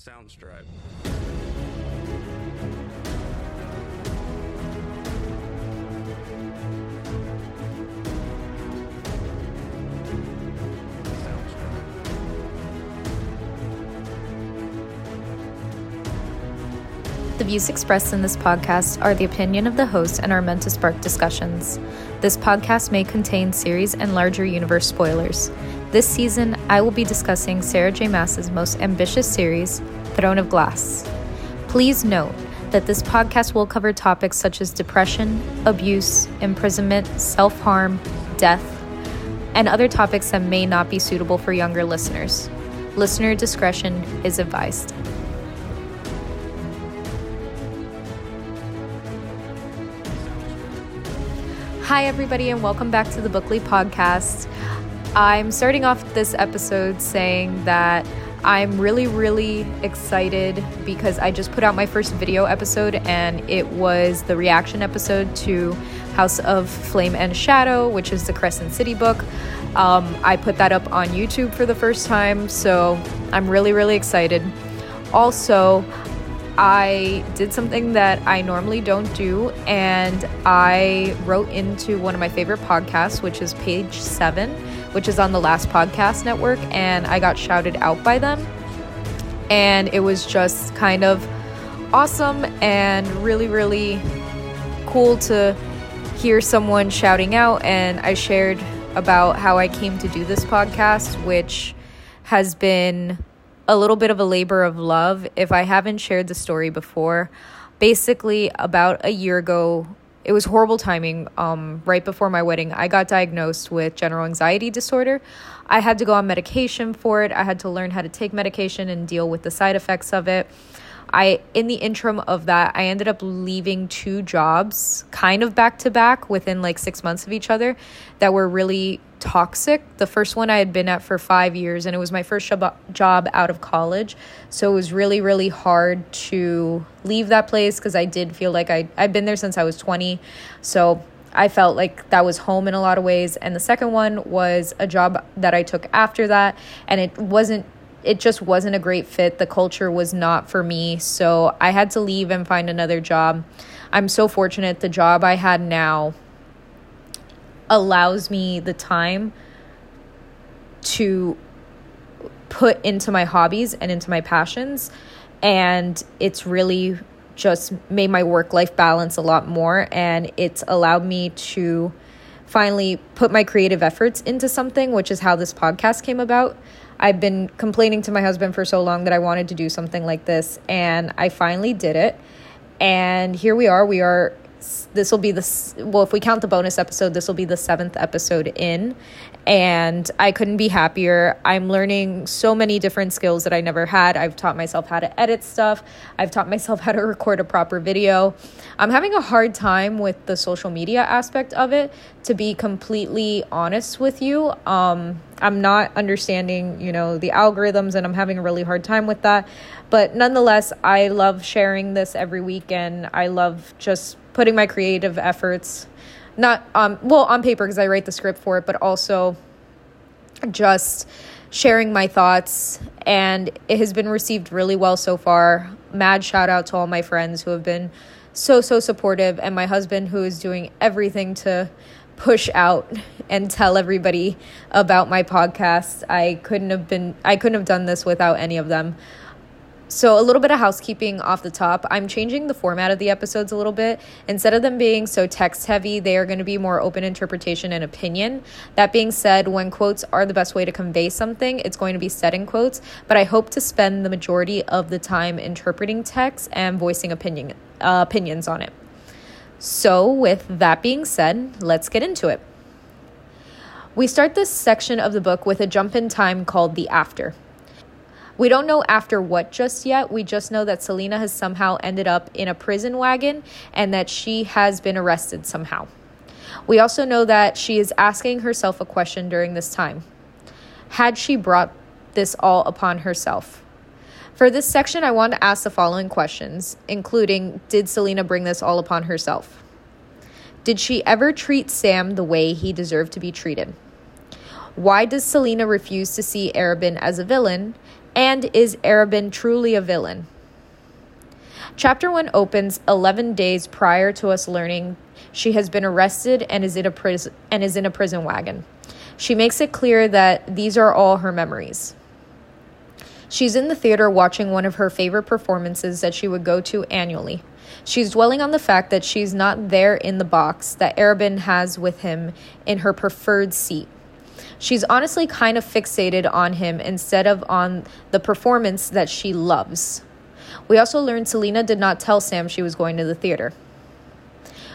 Soundstripe. The views expressed in this podcast are the opinion of the host and are meant to spark discussions. This podcast may contain series and larger universe spoilers. This season, I will be discussing Sarah J. Maas's most ambitious series, Throne of Glass. Please note that this podcast will cover topics such as depression, abuse, imprisonment, self-harm, death, and other topics that may not be suitable for younger listeners. Listener discretion is advised. Hi, everybody, and welcome back to the Bookly Podcast. I'm starting off this episode saying that I'm really excited because I just put out my first video episode, and it was the reaction episode to House of Flame and Shadow, which is the Crescent City book. I put that up on YouTube for the first time, so I'm really excited. Also, I did something that I normally don't do, and I wrote into one of my favorite podcasts, which is Page Seven, which is on the Last Podcast Network, and I got shouted out by them. And it was just kind of awesome and really cool to hear someone shouting out. And I shared about how I came to do this podcast, which has been a little bit of a labor of love. If I haven't shared the story before, basically about a year ago, it was horrible timing. Right before my wedding, I got diagnosed with general anxiety disorder. I had to go on medication for it. I had to learn how to take medication and deal with the side effects of it. In the interim of that, I ended up leaving two jobs kind of back to back within like 6 months of each other that were really toxic. The first one I had been at for 5 years, and it was my first job out of college, so it was really hard to leave that place because I did feel like I'd been there since I was 20, so I felt like that was home in a lot of ways. And the second one was a job that I took after that, and it just wasn't a great fit. The culture was not for me, so I had to leave and find another job. I'm so fortunate the job I had now allows me the time to put into my hobbies and into my passions, and it's really just made my work-life balance a lot more, and it's allowed me to finally put my creative efforts into something, which is how this podcast came about. I've been complaining to my husband for so long that I wanted to do something like this, and I finally did it, and here we are. This will be if we count the bonus episode, this will be the 7th episode in, and I couldn't be happier. I'm learning so many different skills that I never had. I've taught myself how to edit stuff. I've taught myself how to record a proper video. I'm having a hard time with the social media aspect of it, to be completely honest with you. I'm not understanding, the algorithms, and I'm having a really hard time with that. But nonetheless, I love sharing this every week, and I love just putting my creative efforts, not on paper because I write the script for it, but also just sharing my thoughts, and it has been received really well so far. Mad shout out to all my friends who have been so supportive, and my husband, who is doing everything to push out and tell everybody about my podcast. I couldn't have done this without any of them. So a little bit of housekeeping off the top. I'm changing the format of the episodes a little bit. Instead of them being so text heavy, they are going to be more open interpretation and opinion. That being said, when quotes are the best way to convey something, it's going to be said in quotes. But I hope to spend the majority of the time interpreting text and voicing opinions on it. So with that being said, let's get into it. We start this section of the book with a jump in time called the After. We don't know after what just yet. We just know that Celaena has somehow ended up in a prison wagon and that she has been arrested somehow. We also know that she is asking herself a question during this time. Had she brought this all upon herself? For this section, I want to ask the following questions, including, did Celaena bring this all upon herself? Did she ever treat Sam the way he deserved to be treated? Why does Celaena refuse to see Arobynn as a villain? And is Arobynn truly a villain? Chapter 1 opens 11 days prior to us learning she has been arrested and is in a prison wagon. She makes it clear that these are all her memories. She's in the theater watching one of her favorite performances that she would go to annually. She's dwelling on the fact that she's not there in the box that Arobynn has with him in her preferred seat. She's honestly kind of fixated on him instead of on the performance that she loves. We also learned Celaena did not tell Sam she was going to the theater.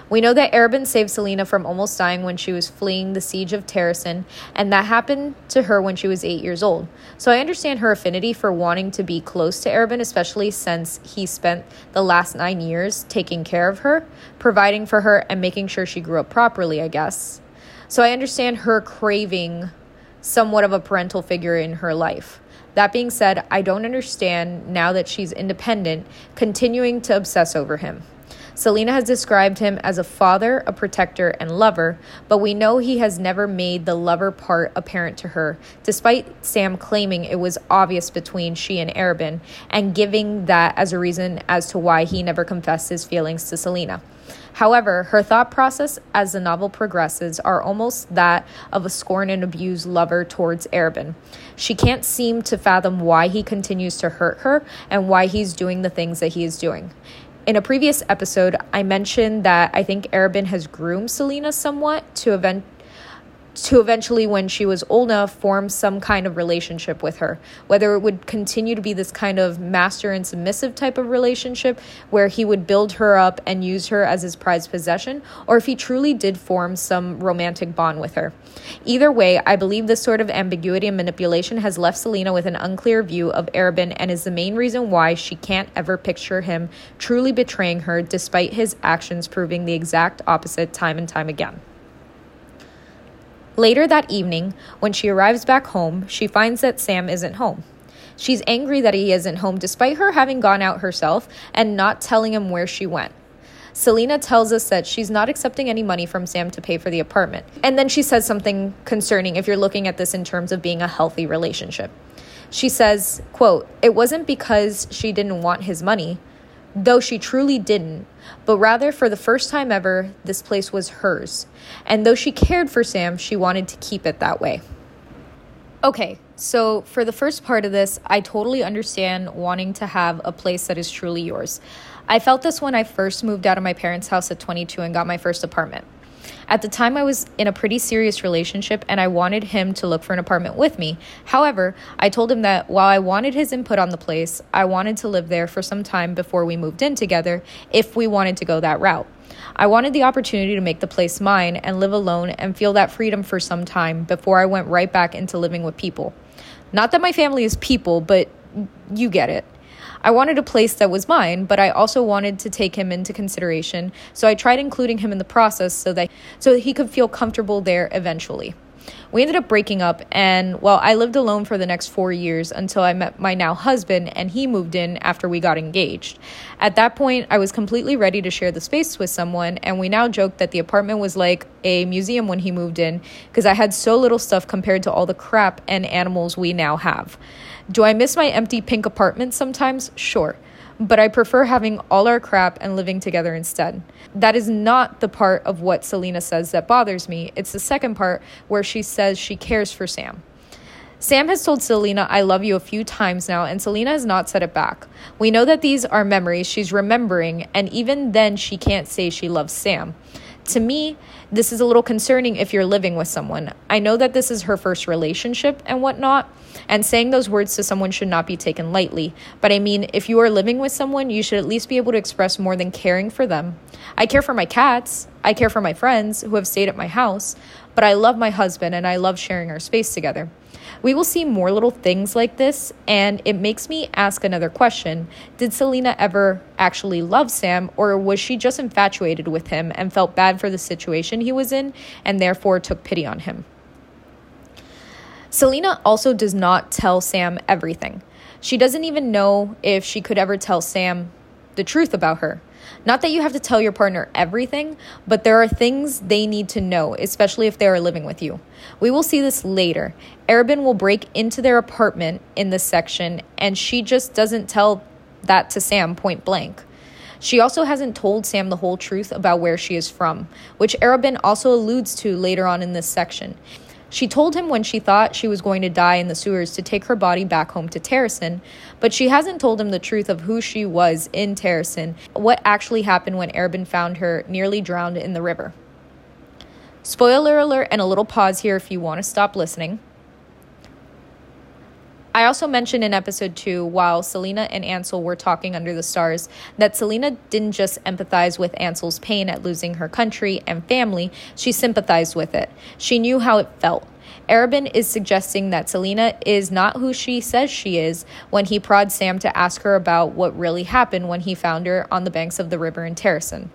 We know that Arobynn saved Celaena from almost dying when she was fleeing the siege of Terrasen, and that happened to her when she was 8 years old. So I understand her affinity for wanting to be close to Arobynn, especially since he spent the last 9 years taking care of her, providing for her, and making sure she grew up properly, I guess. So I understand her craving somewhat of a parental figure in her life. That being said, I don't understand, now that she's independent, continuing to obsess over him. Celaena has described him as a father, a protector, and lover, but we know he has never made the lover part apparent to her, despite Sam claiming it was obvious between she and Arobynn, and giving that as a reason as to why he never confessed his feelings to Celaena. However, her thought process as the novel progresses are almost that of a scorned and abused lover towards Arobynn. She can't seem to fathom why he continues to hurt her and why he's doing the things that he is doing. In a previous episode, I mentioned that I think Arobynn has groomed Celaena somewhat to eventually, when she was old enough, form some kind of relationship with her. Whether it would continue to be this kind of master and submissive type of relationship where he would build her up and use her as his prized possession, or if he truly did form some romantic bond with her. Either way, I believe this sort of ambiguity and manipulation has left Celaena with an unclear view of Arobynn and is the main reason why she can't ever picture him truly betraying her, despite his actions proving the exact opposite time and time again. Later that evening, when she arrives back home, she finds that Sam isn't home. She's angry that he isn't home, despite her having gone out herself and not telling him where she went. Celaena tells us that she's not accepting any money from Sam to pay for the apartment. And then she says something concerning if you're looking at this in terms of being a healthy relationship. She says, quote, "It wasn't because she didn't want his money, though she truly didn't, but rather for the first time ever, this place was hers. And though she cared for Sam, she wanted to keep it that way." Okay, so for the first part of this, I totally understand wanting to have a place that is truly yours. I felt this when I first moved out of my parents' house at 22 and got my first apartment. At the time, I was in a pretty serious relationship and I wanted him to look for an apartment with me. However, I told him that while I wanted his input on the place, I wanted to live there for some time before we moved in together, if we wanted to go that route. I wanted the opportunity to make the place mine and live alone and feel that freedom for some time before I went right back into living with people. Not that my family is people, but you get it. I wanted a place that was mine, but I also wanted to take him into consideration, so I tried including him in the process so that he could feel comfortable there eventually. We ended up breaking up, and I lived alone for the next 4 years until I met my now husband, and he moved in after we got engaged. At that point, I was completely ready to share the space with someone, and we now joke that the apartment was like a museum when he moved in, because I had so little stuff compared to all the crap and animals we now have. Do I miss my empty pink apartment sometimes? Sure. But I prefer having all our crap and living together instead. That is not the part of what Celaena says that bothers me. It's the second part where she says she cares for Sam. Sam has told Celaena, "I love you," a few times now, and Celaena has not said it back. We know that these are memories she's remembering, and even then she can't say she loves Sam. To me, this is a little concerning if you're living with someone. I know that this is her first relationship and whatnot, and saying those words to someone should not be taken lightly. But I mean, if you are living with someone, you should at least be able to express more than caring for them. I care for my cats. I care for my friends who have stayed at my house. But I love my husband and I love sharing our space together. We will see more little things like this, and it makes me ask another question. Did Celaena ever actually love Sam, or was she just infatuated with him and felt bad for the situation he was in and therefore took pity on him? Celaena also does not tell Sam everything. She doesn't even know if she could ever tell Sam the truth about her. Not that you have to tell your partner everything, but there are things they need to know, especially if they are living with you. We will see this later. Arobynn will break into their apartment in this section, and she just doesn't tell that to Sam point blank. She also hasn't told Sam the whole truth about where she is from, which Arobynn also alludes to later on in this section. She told him when she thought she was going to die in the sewers to take her body back home to Terrasen, but she hasn't told him the truth of who she was in Terrasen, what actually happened when Arobynn found her nearly drowned in the river. Spoiler alert and a little pause here if you want to stop listening. I also mentioned in episode 2, while Celaena and Ansel were talking under the stars, that Celaena didn't just empathize with Ansel's pain at losing her country and family, she sympathized with it. She knew how it felt. Arobynn is suggesting that Celaena is not who she says she is when he prods Sam to ask her about what really happened when he found her on the banks of the river in Terrasen.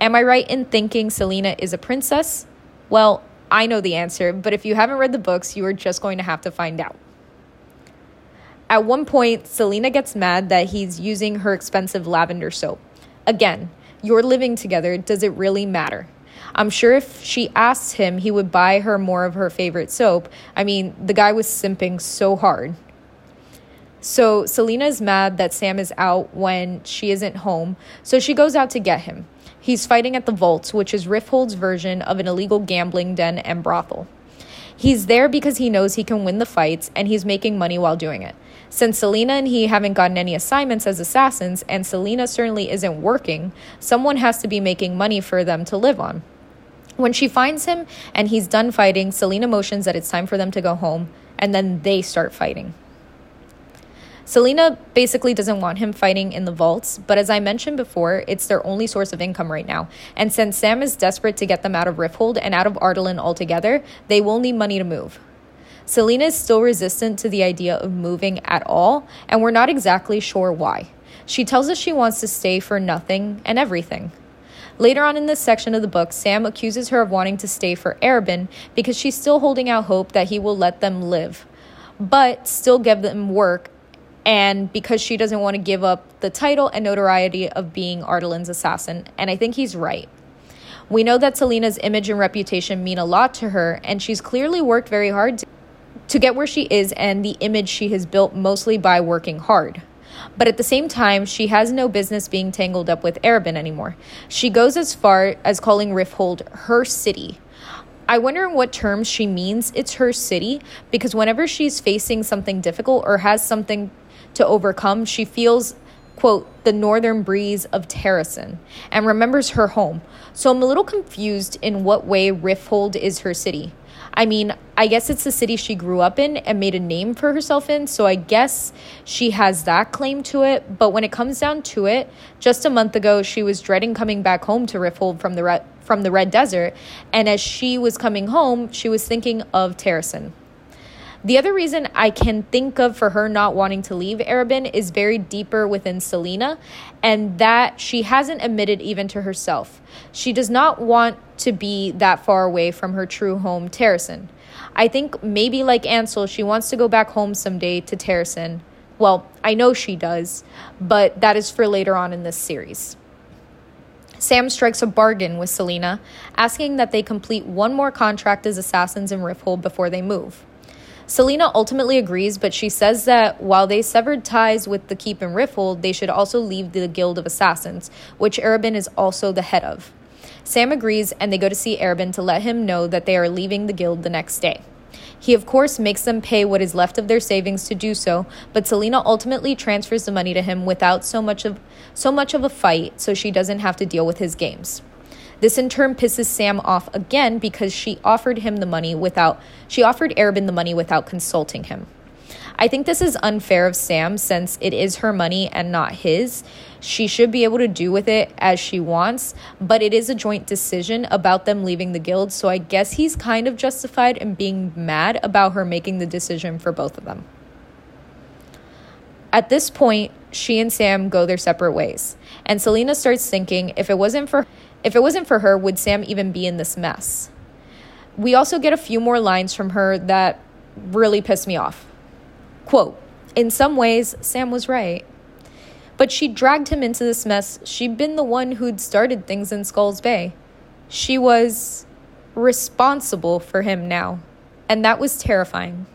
Am I right in thinking Celaena is a princess? Well, I know the answer, but if you haven't read the books, you are just going to have to find out. At one point, Celaena gets mad that he's using her expensive lavender soap. Again, you're living together, does it really matter? I'm sure if she asked him, he would buy her more of her favorite soap. I mean, the guy was simping so hard. So Celaena is mad that Sam is out when she isn't home, so she goes out to get him. He's fighting at the Vaults, which is Rifthold's version of an illegal gambling den and brothel. He's there because he knows he can win the fights, and he's making money while doing it. Since Celaena and he haven't gotten any assignments as assassins, and Celaena certainly isn't working, someone has to be making money for them to live on. When she finds him and he's done fighting, Celaena motions that it's time for them to go home, and then they start fighting. Celaena basically doesn't want him fighting in the Vaults, but as I mentioned before, it's their only source of income right now, and since Sam is desperate to get them out of Rifthold and out of Ardalen altogether, they will need money to move. Celaena is still resistant to the idea of moving at all, and we're not exactly sure why. She tells us she wants to stay for nothing and everything. Later on in this section of the book, Sam accuses her of wanting to stay for Arobynn because she's still holding out hope that he will let them live, but still give them work, and because she doesn't want to give up the title and notoriety of being Ardalen's assassin, and I think he's right. We know that Celaena's image and reputation mean a lot to her, and she's clearly worked very hard to get where she is and the image she has built mostly by working hard. But at the same time, she has no business being tangled up with Arobynn anymore. She goes as far as calling Rifthold her city. I wonder in what terms she means it's her city, because whenever she's facing something difficult or has something to overcome, she feels, quote, the northern breeze of Terrasen, and remembers her home. So I'm a little confused in what way Rifthold is her city. I mean, I guess it's the city she grew up in and made a name for herself in, so I guess she has that claim to it. But when it comes down to it, just a month ago, she was dreading coming back home to Rifthold from the Red Desert, and as she was coming home, she was thinking of Terrasen. The other reason I can think of for her not wanting to leave Arobynn is buried deeper within Celaena, and that she hasn't admitted even to herself. She does not want to be that far away from her true home, Terrasen. I think maybe like Ansel, she wants to go back home someday to Terrasen. Well, I know she does, but that is for later on in this series. Sam strikes a bargain with Celaena, asking that they complete one more contract as assassins in Rifthold before they move. Celaena ultimately agrees, but she says that while they severed ties with the Keep and Rifthold, they should also leave the Guild of Assassins, which Arobynn is also the head of. Sam agrees, and they go to see Arobynn to let him know that they are leaving the Guild the next day. He, of course, makes them pay what is left of their savings to do so, but Celaena ultimately transfers the money to him without so much of a fight, so she doesn't have to deal with his games. This in turn pisses Sam off again because she offered Arobynn the money without consulting him. I think this is unfair of Sam since it is her money and not his. She should be able to do with it as she wants, but it is a joint decision about them leaving the guild, so I guess he's kind of justified in being mad about her making the decision for both of them. At this point, she and Sam go their separate ways, and Celaena starts thinking if it wasn't for her, would Sam even be in this mess? We also get a few more lines from her that really pissed me off. Quote, "In some ways, Sam was right." But she dragged him into this mess. She'd been the one who'd started things in Skulls Bay. She was responsible for him now. And that was terrifying.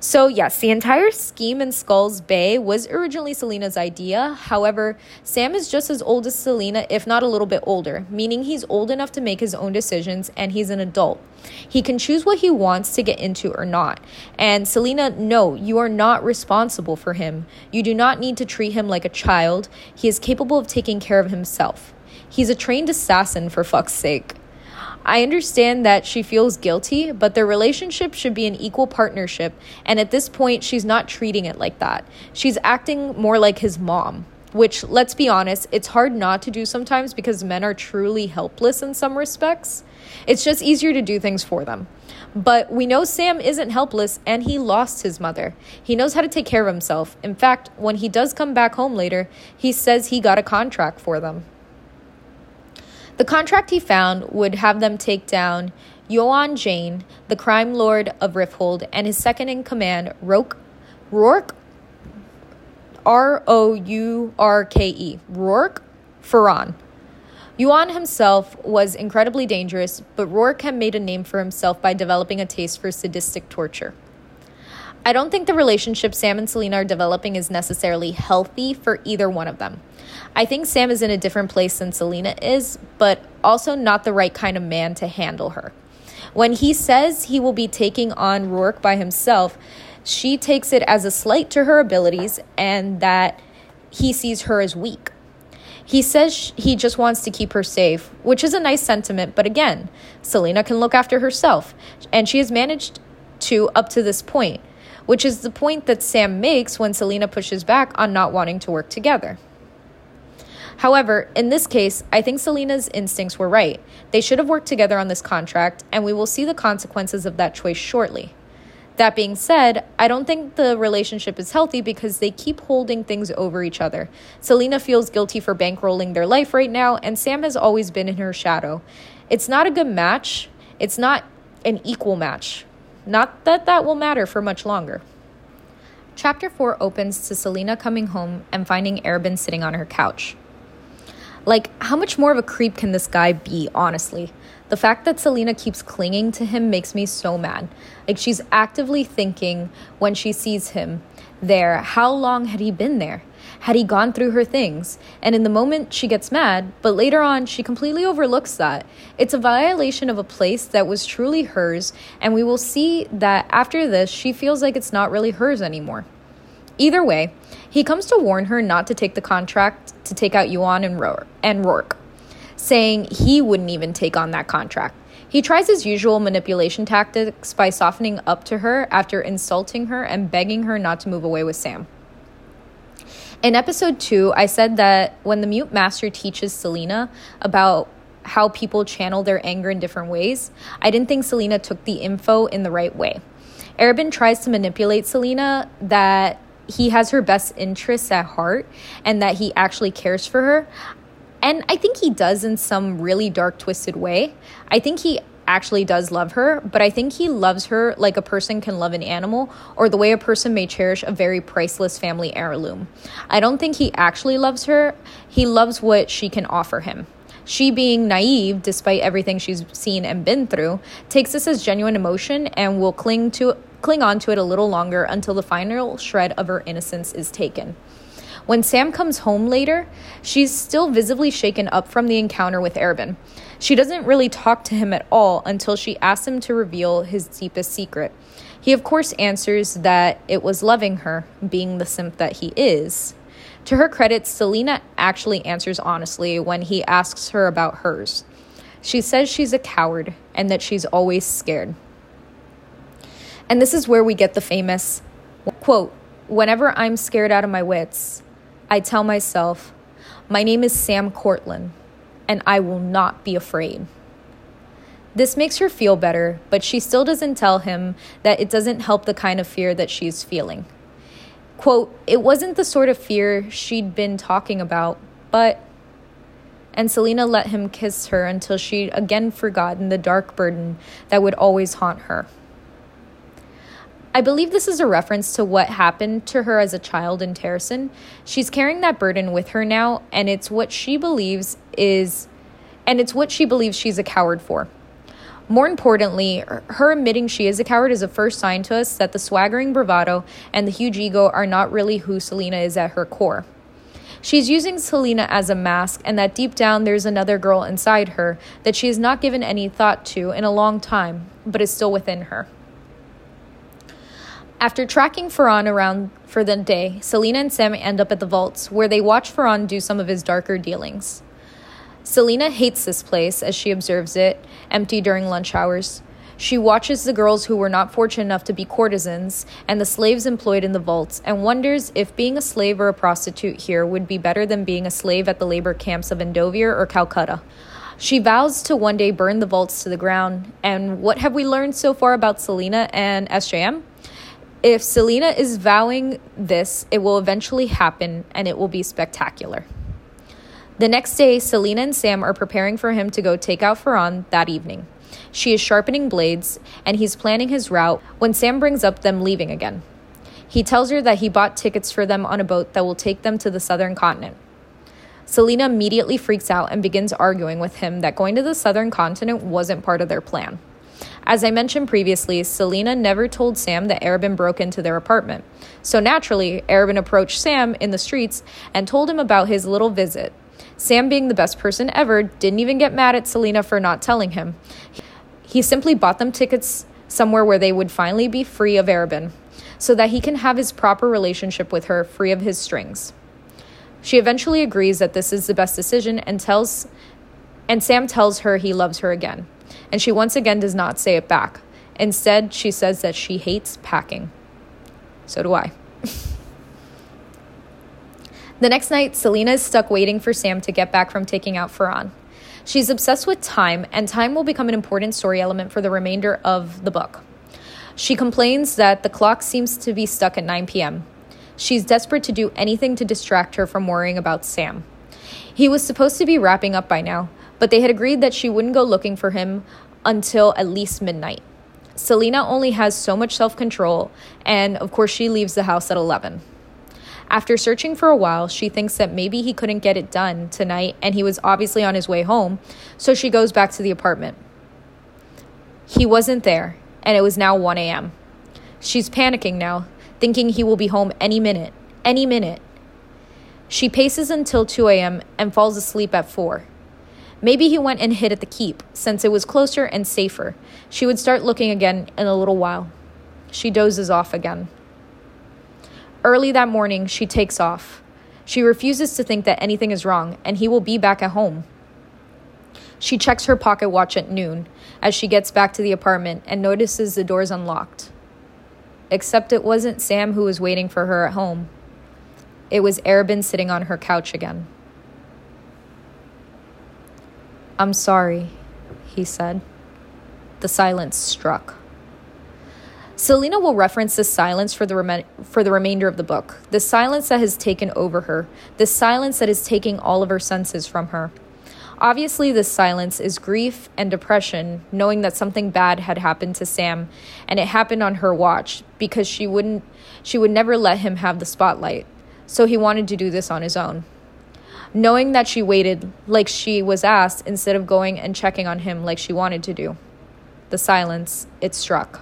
So yes, the entire scheme in Skulls Bay was originally Celaena's idea. However, Sam is just as old as Celaena, if not a little bit older, meaning he's old enough to make his own decisions and he's an adult. He can choose what he wants to get into or not. And Celaena, no, you are not responsible for him. You do not need to treat him like a child. He is capable of taking care of himself. He's a trained assassin, for fuck's sake. I understand that she feels guilty, but their relationship should be an equal partnership, and at this point, she's not treating it like that. She's acting more like his mom, which, let's be honest, it's hard not to do sometimes because men are truly helpless in some respects. It's just easier to do things for them. But we know Sam isn't helpless, and he lost his mother. He knows how to take care of himself. In fact, when he does come back home later, he says he got a contract for them. The contract he found would have them take down Ioan Jayne, the crime lord of Rifthold, and his second-in-command, Rourke, R-O-U-R-K-E, Rourke Farran. Ioan himself was incredibly dangerous, but Rourke had made a name for himself by developing a taste for sadistic torture. I don't think the relationship Sam and Celaena are developing is necessarily healthy for either one of them. I think Sam is in a different place than Celaena is, but also not the right kind of man to handle her. When he says he will be taking on Rourke by himself, she takes it as a slight to her abilities and that he sees her as weak. He says he just wants to keep her safe, which is a nice sentiment, but again, Celaena can look after herself, and she has managed to up to this point, which is the point that Sam makes when Celaena pushes back on not wanting to work together. However, in this case, I think Celaena's instincts were right. They should have worked together on this contract, and we will see the consequences of that choice shortly. That being said, I don't think the relationship is healthy because they keep holding things over each other. Celaena feels guilty for bankrolling their life right now, and Sam has always been in her shadow. It's not a good match. It's not an equal match. Not that that will matter for much longer. Chapter 4 opens to Celaena coming home and finding Arobynn sitting on her couch. Like, how much more of a creep can this guy be, honestly? The fact that Celaena keeps clinging to him makes me so mad. Like, she's actively thinking when she sees him there, how long had he been there? Had he gone through her things? And in the moment, she gets mad, but later on, she completely overlooks that. It's a violation of a place that was truly hers, and we will see that after this, she feels like it's not really hers anymore. Either way, he comes to warn her not to take the contract to take out Ioan and Rourke, saying he wouldn't even take on that contract. He tries his usual manipulation tactics by softening up to her after insulting her and begging her not to move away with Sam. In episode 2, I said that when the Mute Master teaches Celaena about how people channel their anger in different ways, I didn't think Celaena took the info in the right way. Arobynn tries to manipulate Celaena that he has her best interests at heart and that he actually cares for her. And I think he does in some really dark, twisted way. I think he actually does love her, but I think he loves her like a person can love an animal or the way a person may cherish a very priceless family heirloom. I don't think he actually loves her. He loves what she can offer him. She, being naive, despite everything she's seen and been through, takes this as genuine emotion and will cling on to it a little longer until the final shred of her innocence is taken. When Sam comes home later, she's still visibly shaken up from the encounter with Arobynn. She doesn't really talk to him at all until she asks him to reveal his deepest secret. He, of course, answers that it was loving her, being the simp that he is. To her credit, Celaena actually answers honestly when he asks her about hers. She says she's a coward and that she's always scared. And this is where we get the famous quote, "Whenever I'm scared out of my wits, I tell myself, my name is Sam Cortland, and I will not be afraid." This makes her feel better, but she still doesn't tell him that it doesn't help the kind of fear that she's feeling. Quote, "It wasn't the sort of fear she'd been talking about, but..." And Celaena let him kiss her until she'd again forgotten the dark burden that would always haunt her. I believe this is a reference to what happened to her as a child in Terrasen. She's carrying that burden with her now, and it's what she believes she's a coward for. More importantly, her admitting she is a coward is a first sign to us that the swaggering bravado and the huge ego are not really who Celaena is at her core. She's using Celaena as a mask, and that deep down there's another girl inside her that she has not given any thought to in a long time, but is still within her. After tracking Farran around for the day, Celaena and Sam end up at the vaults, where they watch Farran do some of his darker dealings. Celaena hates this place, as she observes it empty during lunch hours. She watches the girls who were not fortunate enough to be courtesans and the slaves employed in the vaults, and wonders if being a slave or a prostitute here would be better than being a slave at the labor camps of Endovier or Calcutta. She vows to one day burn the vaults to the ground. And what have we learned so far about Celaena and SJM? If Celaena is vowing this, it will eventually happen, and it will be spectacular. The next day, Celaena and Sam are preparing for him to go take out Farran that evening. She is sharpening blades, and he's planning his route when Sam brings up them leaving again. He tells her that he bought tickets for them on a boat that will take them to the southern continent. Celaena immediately freaks out and begins arguing with him that going to the southern continent wasn't part of their plan. As I mentioned previously, Celaena never told Sam that Arobynn broke into their apartment. So naturally, Arobynn approached Sam in the streets and told him about his little visit. Sam, being the best person ever, didn't even get mad at Celaena for not telling him. He simply bought them tickets somewhere where they would finally be free of Arobynn, so that he can have his proper relationship with her free of his strings. She eventually agrees that this is the best decision, and Sam tells her he loves her again, and she once again does not say it back. Instead, she says that she hates packing. So do I. The next night, Celaena is stuck waiting for Sam to get back from taking out Farran. She's obsessed with time, and time will become an important story element for the remainder of the book. She complains that the clock seems to be stuck at 9 p.m. She's desperate to do anything to distract her from worrying about Sam. He was supposed to be wrapping up by now, but they had agreed that she wouldn't go looking for him until at least midnight. Celaena only has so much self-control, and of course she leaves the house at 11. After searching for a while, she thinks that maybe he couldn't get it done tonight and he was obviously on his way home, so she goes back to the apartment. He wasn't there, and it was now 1 a.m. She's panicking now, thinking he will be home any minute. She paces until 2 a.m. and falls asleep at 4. Maybe he went and hid at the keep, since it was closer and safer. She would start looking again in a little while. She dozes off again. Early that morning, she takes off. She refuses to think that anything is wrong, and he will be back at home. She checks her pocket watch at noon as she gets back to the apartment and notices the door's unlocked. Except it wasn't Sam who was waiting for her at home. It was Arobynn sitting on her couch again. "I'm sorry," he said. The silence struck. Celaena will reference this silence for the remainder of the book. The silence that has taken over her. The silence that is taking all of her senses from her. Obviously, this silence is grief and depression, knowing that something bad had happened to Sam, and it happened on her watch, because she would never let him have the spotlight. So he wanted to do this on his own. Knowing that she waited like she was asked instead of going and checking on him like she wanted to do. The silence, it struck.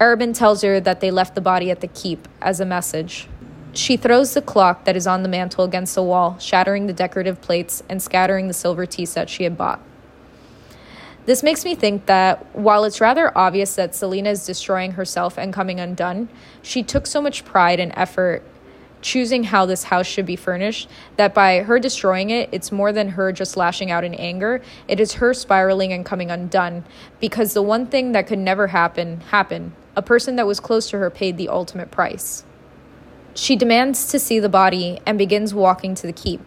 Arobynn tells her that they left the body at the keep as a message. She throws the clock that is on the mantel against the wall, shattering the decorative plates and scattering the silver tea set she had bought. This makes me think that while it's rather obvious that Celaena is destroying herself and coming undone, she took so much pride and effort choosing how this house should be furnished that by her destroying it, it's more than her just lashing out in anger. It is her spiraling and coming undone, because the one thing that could never happened. A person that was close to her paid the ultimate price. She demands to see the body and begins walking to the keep,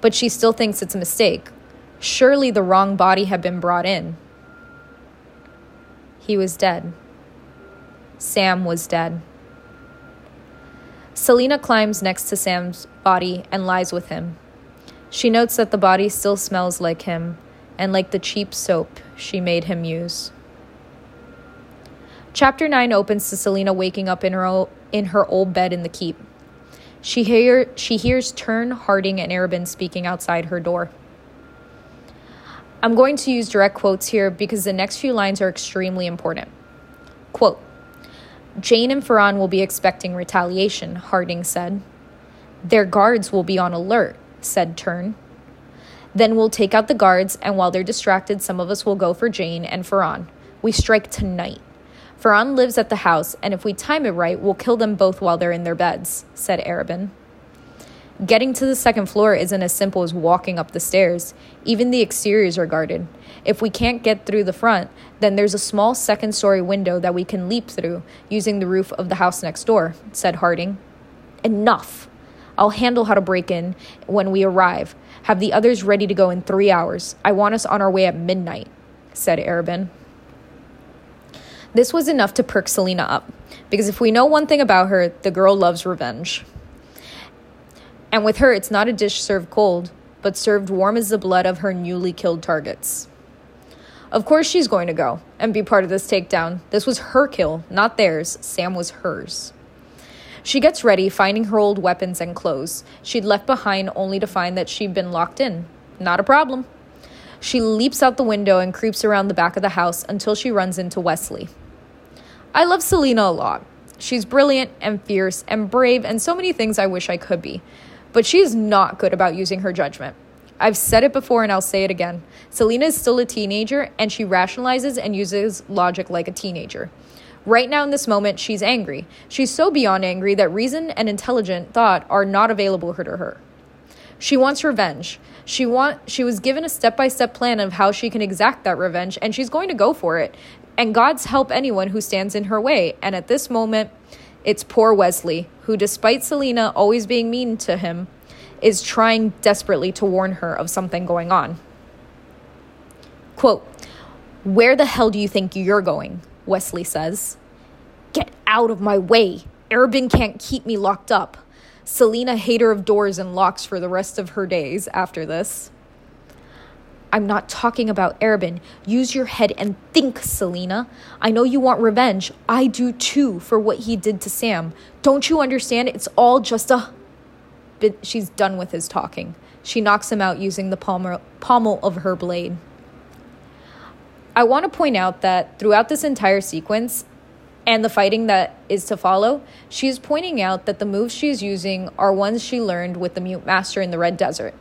but she still thinks it's a mistake. Surely the wrong body had been brought in. He was dead. Sam was dead. Celaena climbs next to Sam's body and lies with him. She notes that the body still smells like him and like the cheap soap she made him use. Chapter 9 opens to Celaena waking up in her old bed in the keep. She hears Tern, Harding, and Arobynn speaking outside her door. I'm going to use direct quotes here because the next few lines are extremely important. Quote, "Jayne and Farran will be expecting retaliation," Harding said. "Their guards will be on alert," said Tern. "Then we'll take out the guards, and while they're distracted, some of us will go for Jayne and Farran. We strike tonight. Farran lives at the house, and if we time it right, we'll kill them both while they're in their beds," said Arobynn. "Getting to the second floor isn't as simple as walking up the stairs. Even the exteriors are guarded. If we can't get through the front, then there's a small second-story window that we can leap through, using the roof of the house next door," said Harding. "Enough! I'll handle how to break in when we arrive. Have the others ready to go in 3 hours. I want us on our way at midnight," said Arobynn. This was enough to perk Celaena up, because if we know one thing about her, the girl loves revenge. And with her, it's not a dish served cold, but served warm as the blood of her newly killed targets. Of course she's going to go and be part of this takedown. This was her kill, not theirs. Sam was hers. She gets ready, finding her old weapons and clothes she'd left behind, only to find that she'd been locked in. Not a problem. She leaps out the window and creeps around the back of the house until she runs into Wesley. I love Celaena a lot. She's brilliant and fierce and brave and so many things I wish I could be. But she is not good about using her judgment. I've said it before and I'll say it again. Celaena is still a teenager, and she rationalizes and uses logic like a teenager. Right now in this moment, she's angry. She's so beyond angry that reason and intelligent thought are not available to her. She wants revenge. She was given a step-by-step plan of how she can exact that revenge, and she's going to go for it. And God's help anyone who stands in her way. And at this moment, it's poor Wesley, who, despite Celaena always being mean to him, is trying desperately to warn her of something going on. Quote, "Where the hell do you think you're going?" Wesley says. "Get out of my way. Arobynn can't keep me locked up." Celaena, hater of doors and locks for the rest of her days after this. I'm not talking about Arobynn. Use your head and think, Celaena. I know you want revenge. I do too, for what he did to Sam. Don't you understand? It's all just a... But she's done with his talking. She knocks him out using the pommel of her blade. I want to point out that throughout this entire sequence, and the fighting that is to follow, she's pointing out that the moves she's using are ones she learned with the Mute Master in the Red Desert.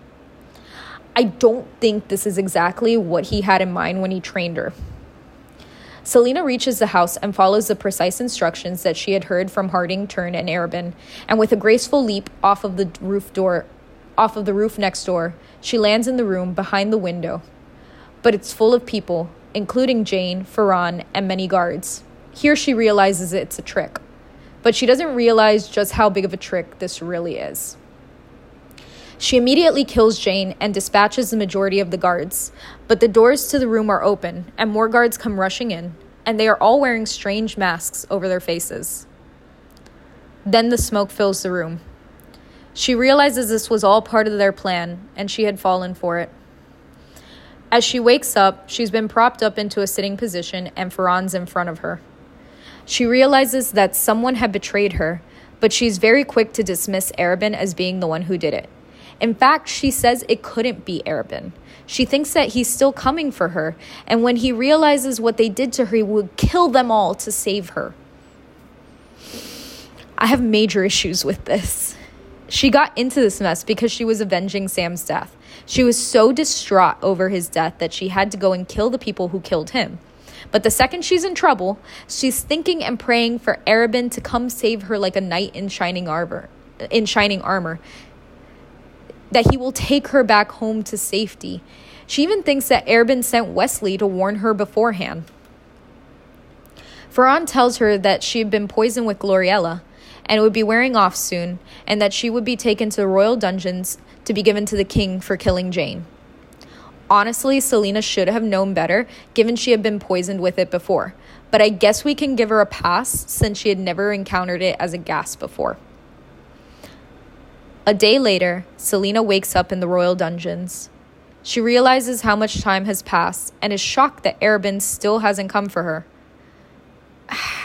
I don't think this is exactly what he had in mind when he trained her. Celaena reaches the house and follows the precise instructions that she had heard from Harding, Tern, and Arobynn, and with a graceful leap off of the roof next door, she lands in the room behind the window. But it's full of people, including Jayne, Farran, and many guards. Here she realizes it's a trick, but she doesn't realize just how big of a trick this really is. She immediately kills Jayne and dispatches the majority of the guards, but the doors to the room are open and more guards come rushing in, and they are all wearing strange masks over their faces. Then the smoke fills the room. She realizes this was all part of their plan, and she had fallen for it. As she wakes up, she's been propped up into a sitting position and Farran's in front of her. She realizes that someone had betrayed her, but she's very quick to dismiss Arobynn as being the one who did it. In fact, she says it couldn't be Arobynn. She thinks that he's still coming for her, and when he realizes what they did to her, he would kill them all to save her. I have major issues with this. She got into this mess because she was avenging Sam's death. She was so distraught over his death that she had to go and kill the people who killed him. But the second she's in trouble, she's thinking and praying for Arobynn to come save her like a knight in shining armor, that he will take her back home to safety. She even thinks that Arobynn sent Wesley to warn her beforehand. Farran tells her that she had been poisoned with Gloriella, and it would be wearing off soon, and that she would be taken to the royal dungeons to be given to the king for killing Jayne. Honestly, Celaena should have known better, given she had been poisoned with it before. But I guess we can give her a pass, since she had never encountered it as a gas before. A day later, Celaena wakes up in the royal dungeons. She realizes how much time has passed and is shocked that Arobynn still hasn't come for her.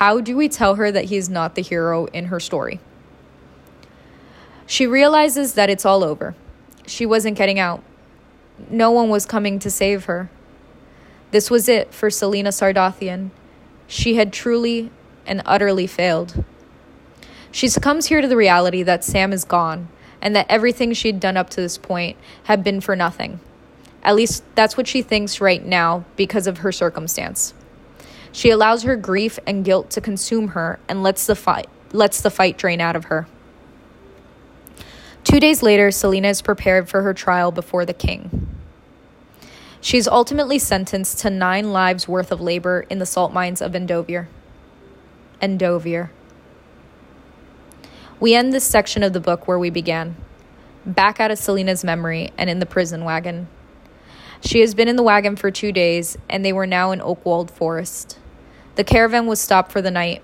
how do we tell her that he's not the hero in her story? She realizes that it's all over. She wasn't getting out. No one was coming to save her. This was it for Celaena Sardothien. She had truly and utterly failed. She succumbs here to the reality that Sam is gone and that everything she'd done up to this point had been for nothing. At least that's what she thinks right now because of her circumstance. She allows her grief and guilt to consume her and lets the fight drain out of her. 2 days later, Celaena is prepared for her trial before the king. She is ultimately sentenced to 9 lives worth of labor in the salt mines of Endovier. We end this section of the book where we began, back out of Celaena's memory and in the prison wagon. She has been in the wagon for 2 days, and they were now in Oakwalled Forest. The caravan was stopped for the night.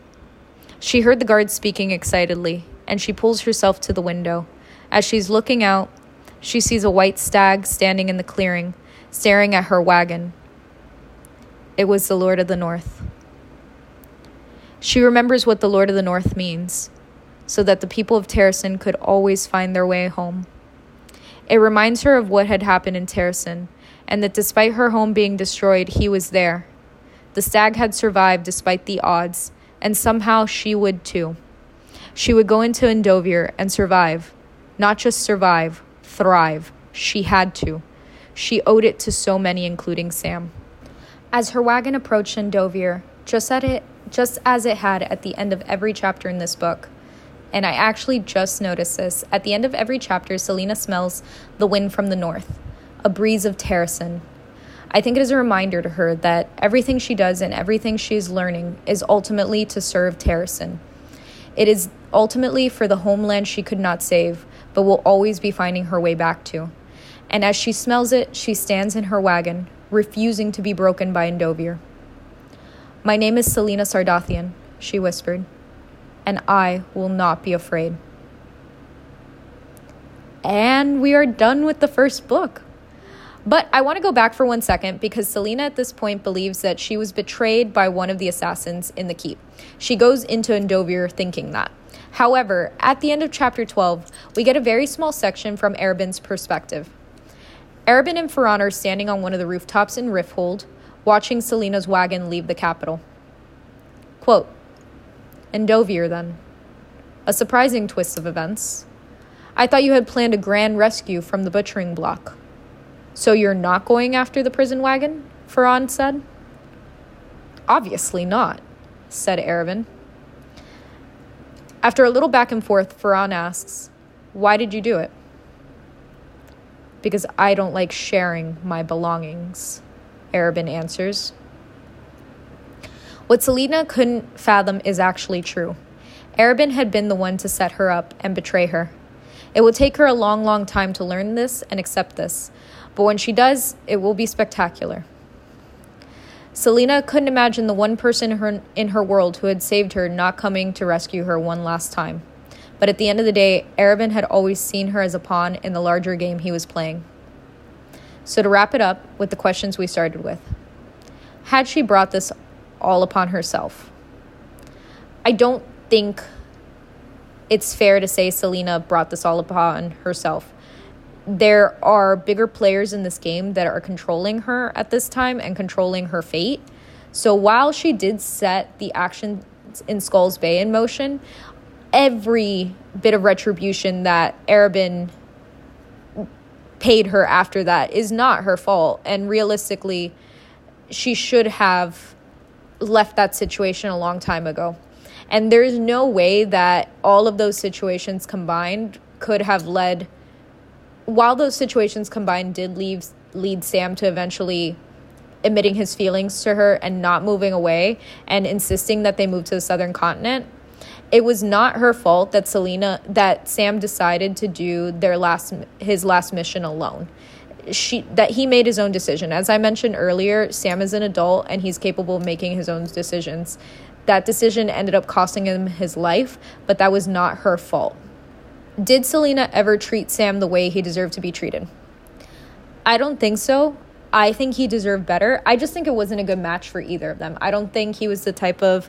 She heard the guards speaking excitedly, and she pulls herself to the window. As she's looking out, she sees a white stag standing in the clearing, staring at her wagon. It was the Lord of the North. She remembers what the Lord of the North means, so that the people of Terrasen could always find their way home. It reminds her of what had happened in Terrasen, and that despite her home being destroyed, he was there. The stag had survived despite the odds, and somehow she would too. She would go into Endovier and survive. Not just survive, thrive. She had to. She owed it to so many, including Sam. As her wagon approached Endovier, just as it had at the end of every chapter in this book, and I actually just noticed this, at the end of every chapter, Celaena smells the wind from the north, a breeze of Terrasen. I think it is a reminder to her that everything she does and everything she is learning is ultimately to serve Terrasen. It is ultimately for the homeland she could not save, but will always be finding her way back to. And as she smells it, she stands in her wagon, refusing to be broken by Endovier. "My name is Celaena Sardothien," she whispered, "and I will not be afraid." And we are done with the first book. But I want to go back for 1 second, because Celaena at this point believes that she was betrayed by one of the assassins in the keep. She goes into Endovier thinking that. However, at the end of chapter 12, we get a very small section from Arobynn's perspective. Arobynn and Farran are standing on one of the rooftops in Rifthold, watching Celaena's wagon leave the capital. Quote, "Endovier, then. A surprising twist of events. I thought you had planned a grand rescue from the butchering block." "So you're not going after the prison wagon?" Farran said. "Obviously not," said Arobynn. After a little back and forth, Farran asks, "Why did you do it?" "Because I don't like sharing my belongings," Arobynn answers. What Celaena couldn't fathom is actually true. Arobynn had been the one to set her up and betray her. It will take her a long, long time to learn this and accept this, but when she does, it will be spectacular. Celaena couldn't imagine the one person in her world who had saved her not coming to rescue her one last time. But at the end of the day, Arobynn had always seen her as a pawn in the larger game he was playing. So to wrap it up with the questions we started with. Had she brought this all upon herself? I don't think it's fair to say Celaena brought this all upon herself. There are bigger players in this game that are controlling her at this time and controlling her fate. So while she did set the action in Skulls Bay in motion, every bit of retribution that Arobynn paid her after that is not her fault. And realistically, she should have left that situation a long time ago. And there is no way that all of those situations combined could have led... While those situations combined did lead Sam to eventually admitting his feelings to her and not moving away and insisting that they move to the southern continent, it was not her fault that Sam decided to do his last mission alone. He made his own decision. As I mentioned earlier, Sam is an adult and he's capable of making his own decisions. That decision ended up costing him his life, but that was not her fault. Did Celaena ever treat Sam the way he deserved to be treated? I don't think so. I think he deserved better. I just think it wasn't a good match for either of them. I don't think he was the type of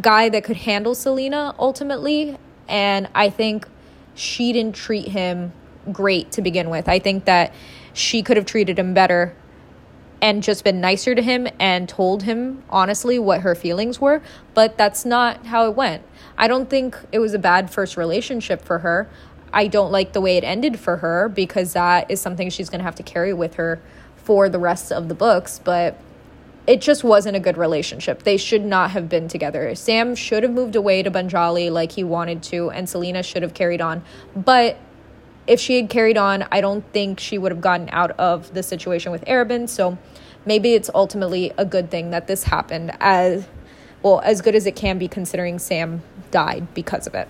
guy that could handle Celaena ultimately, and I think she didn't treat him great to begin with. I think that she could have treated him better and just been nicer to him and told him honestly what her feelings were, but that's not how it went. I don't think it was a bad first relationship for her. I don't like the way it ended for her because that is something she's going to have to carry with her for the rest of the books, but it just wasn't a good relationship. They should not have been together. Sam should have moved away to Banjali like he wanted to, and Celaena should have carried on. But if she had carried on, I don't think she would have gotten out of the situation with Arobynn. So maybe it's ultimately a good thing that this happened, as well, as good as it can be considering Sam died because of it.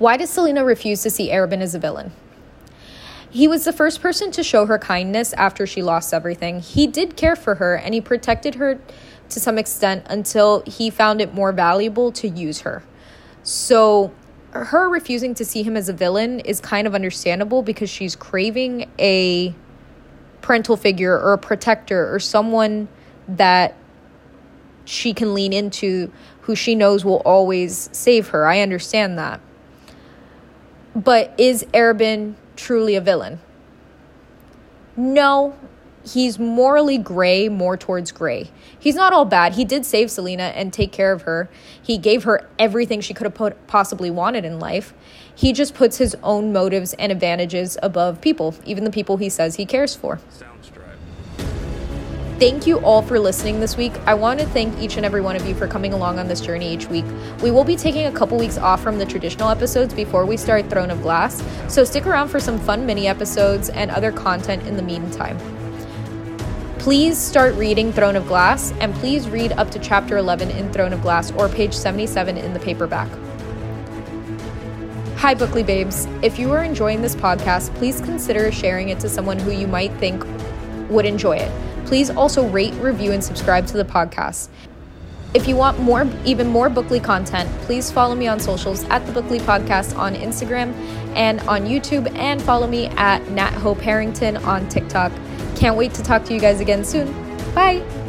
Why does Celaena refuse to see Arobynn as a villain? He was the first person to show her kindness after she lost everything. He did care for her, and he protected her to some extent until he found it more valuable to use her. So her refusing to see him as a villain is kind of understandable because she's craving a parental figure or a protector or someone that she can lean into who she knows will always save her. I understand that. But is Arobynn truly a villain? No, he's morally gray, more towards gray. He's not all bad. He did save Celaena and take care of her. He gave her everything she could have possibly wanted in life. He just puts his own motives and advantages above people, even the people he says he cares for. Thank you all for listening this week. I want to thank each and every one of you for coming along on this journey each week. We will be taking a couple weeks off from the traditional episodes before we start Throne of Glass, so stick around for some fun mini episodes and other content in the meantime. Please start reading Throne of Glass, and please read up to chapter 11 in Throne of Glass or page 77 in the paperback. Hi, Bookly Babes. If you are enjoying this podcast, please consider sharing it to someone who you might think would enjoy it. Please also rate, review, and subscribe to the podcast. If you want even more Bookly content, please follow me on socials at the Bookly Podcast on Instagram and on YouTube, and follow me at Nat Hope Harrington on TikTok. Can't wait to talk to you guys again soon. Bye!